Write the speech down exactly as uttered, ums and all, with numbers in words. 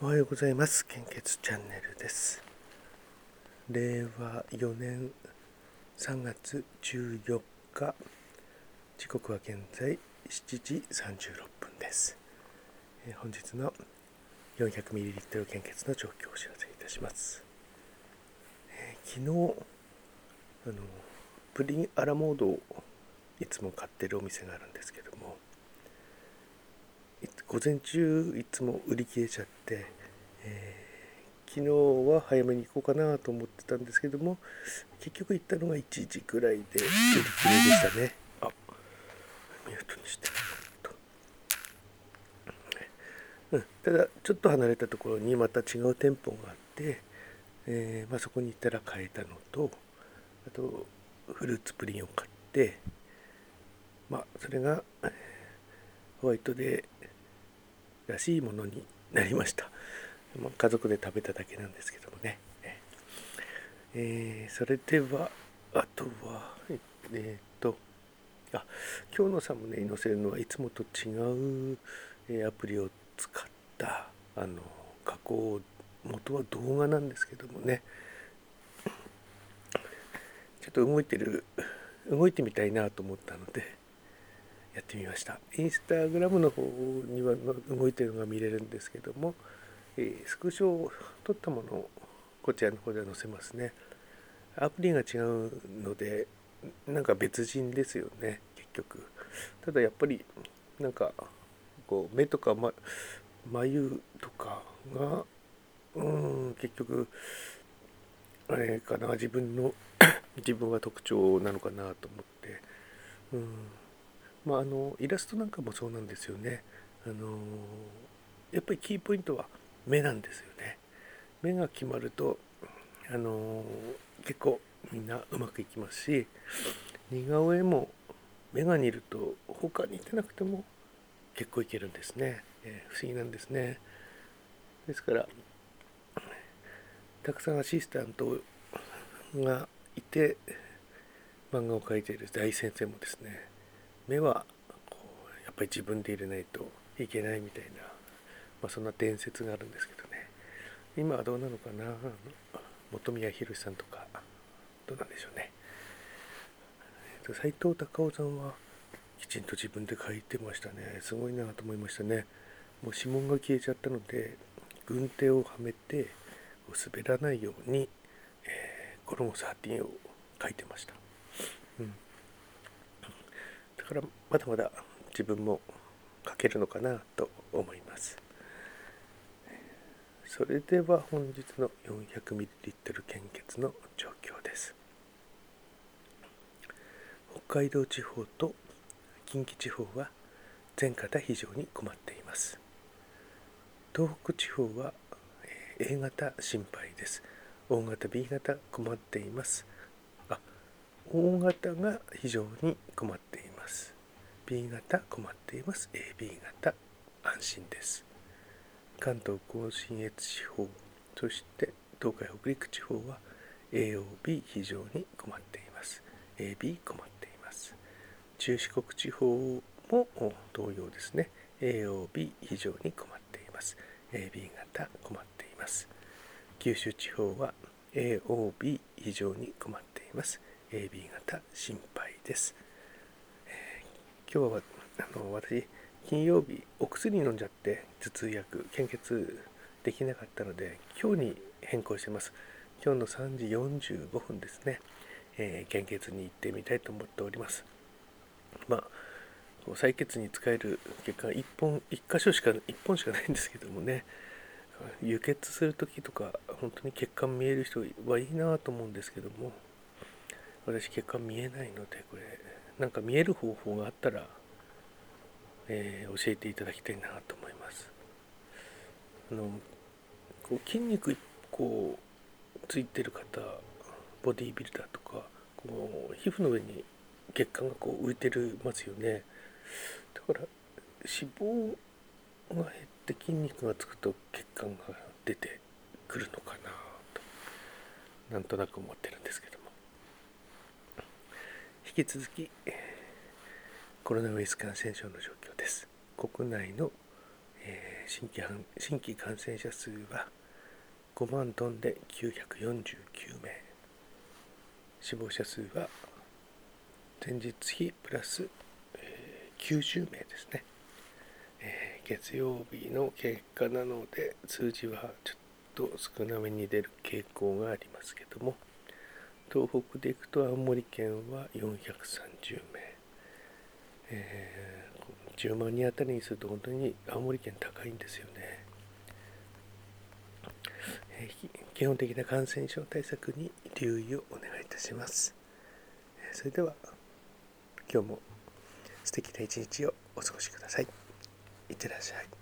おはようございます。献血チャンネルです。れいわよねんさんがつじゅうよっか、時刻は現在しちじさんじゅうろっぷんです。えー、本日の よんひゃくミリリットル 献血の状況をお知らせいたします。えー、昨日あのプリンアラモードをいつも買ってるお店があるんですけども、午前中いつも売り切れちゃって、えー、昨日は早めに行こうかなと思ってたんですけども、結局行ったのがいちじくらいで売り切れでしたね。あ、ミュートにしてと、うん、ただちょっと離れたところにまた違う店舗があって、えーまあ、そこに行ったら買えたのと、あとフルーツプリンを買って、まあ、それがホワイトデーらしいものになりました。まあ、家族で食べただけなんですけどもね。えー、それではあとはえっとあ今日のサムネに載せるのはいつもと違う、えー、アプリを使ったあの加工、元は動画なんですけどもね、ちょっと動いてる動いてみたいなと思ったのでやってみました。インスタグラムの方には動いてるのが見れるんですけども、えー、スクショを撮ったものをこちらの方では載せますね。アプリが違うのでなんか別人ですよね、結局。ただやっぱりなんかこう目とか、ま、眉とかがうーん結局あれかな、自分の自分が特徴なのかなと思って、うんまあ、あのイラストなんかもそうなんですよね。あのー、やっぱりキーポイントは目なんですよね。目が決まると、あのー、結構みんなうまくいきますし、似顔絵も目が似ると他似てなくても結構いけるんですね。えー、不思議なんですね。ですからたくさんアシスタントがいて漫画を描いている大先生もですね、目はこうやっぱり自分で入れないといけないみたいな、まあ、そんな伝説があるんですけどね。今はどうなのかな、本宮宏さんとかどうなんでしょうね。斉藤孝夫さんはきちんと自分で描いてましたね。すごいなと思いましたね。もう指紋が消えちゃったので軍手をはめて滑らないように、えーコロンじゅうはちを書いてました。うん、だからまだまだ自分も書けるのかなと思います。それでは本日の よんひゃくミリリットル 献血の状況です。北海道地方と近畿地方は全型非常に困っています。東北地方は エー 型心配です。大型 ビー 型困っています。あ、大型が非常に困っています。 ビー 型困っています。 エービー 型安心です。関東甲信越地方、そして東海北陸地方は エーオービー 非常に困っています。 エービー 困っています。中四国地方も同様ですね。 エーオービー 非常に困っています。 エービー 型困っています。九州地方は エーオービー 非常に困っています。エービー 型心配です。えー、今日はあの私金曜日お薬飲んじゃって頭痛薬献血できなかったので今日に変更してます。今日のさんじよんじゅうごふんですね。えー、献血に行ってみたいと思っております。まあ採血に使える血管一本一箇所しか一本しかないんですけどもね。輸血するときとか本当に血管見える人はいいなと思うんですけども、私血管見えないのでこれなんか見える方法があったら、えー、教えていただきたいなと思います。あのこう筋肉こうついてる方、ボディービルダーとかこう皮膚の上に血管がこう浮いてるますよね。だから脂肪が減って筋肉がつくと血管が出てくるのかなとなんとなく思ってるんですけども、引き続きコロナウイルス感染症の状況です。国内の、え新規、新規感染者数はごまん飛んできゅうひゃくよんじゅうきゅうめい、死亡者数は前日比プラスきゅうじゅうめいですね。えー、月曜日の結果なので数字はちょっと少なめに出る傾向がありますけども、東北でいくと青森県はよんひゃくさんじゅうめい、えー、じゅうまんにんあたりにすると本当に青森県高いんですよね。えー、基本的な感染症対策に留意をお願いいたします。えー、それでは今日も素敵な一日をお過ごしください。いってらっしゃい。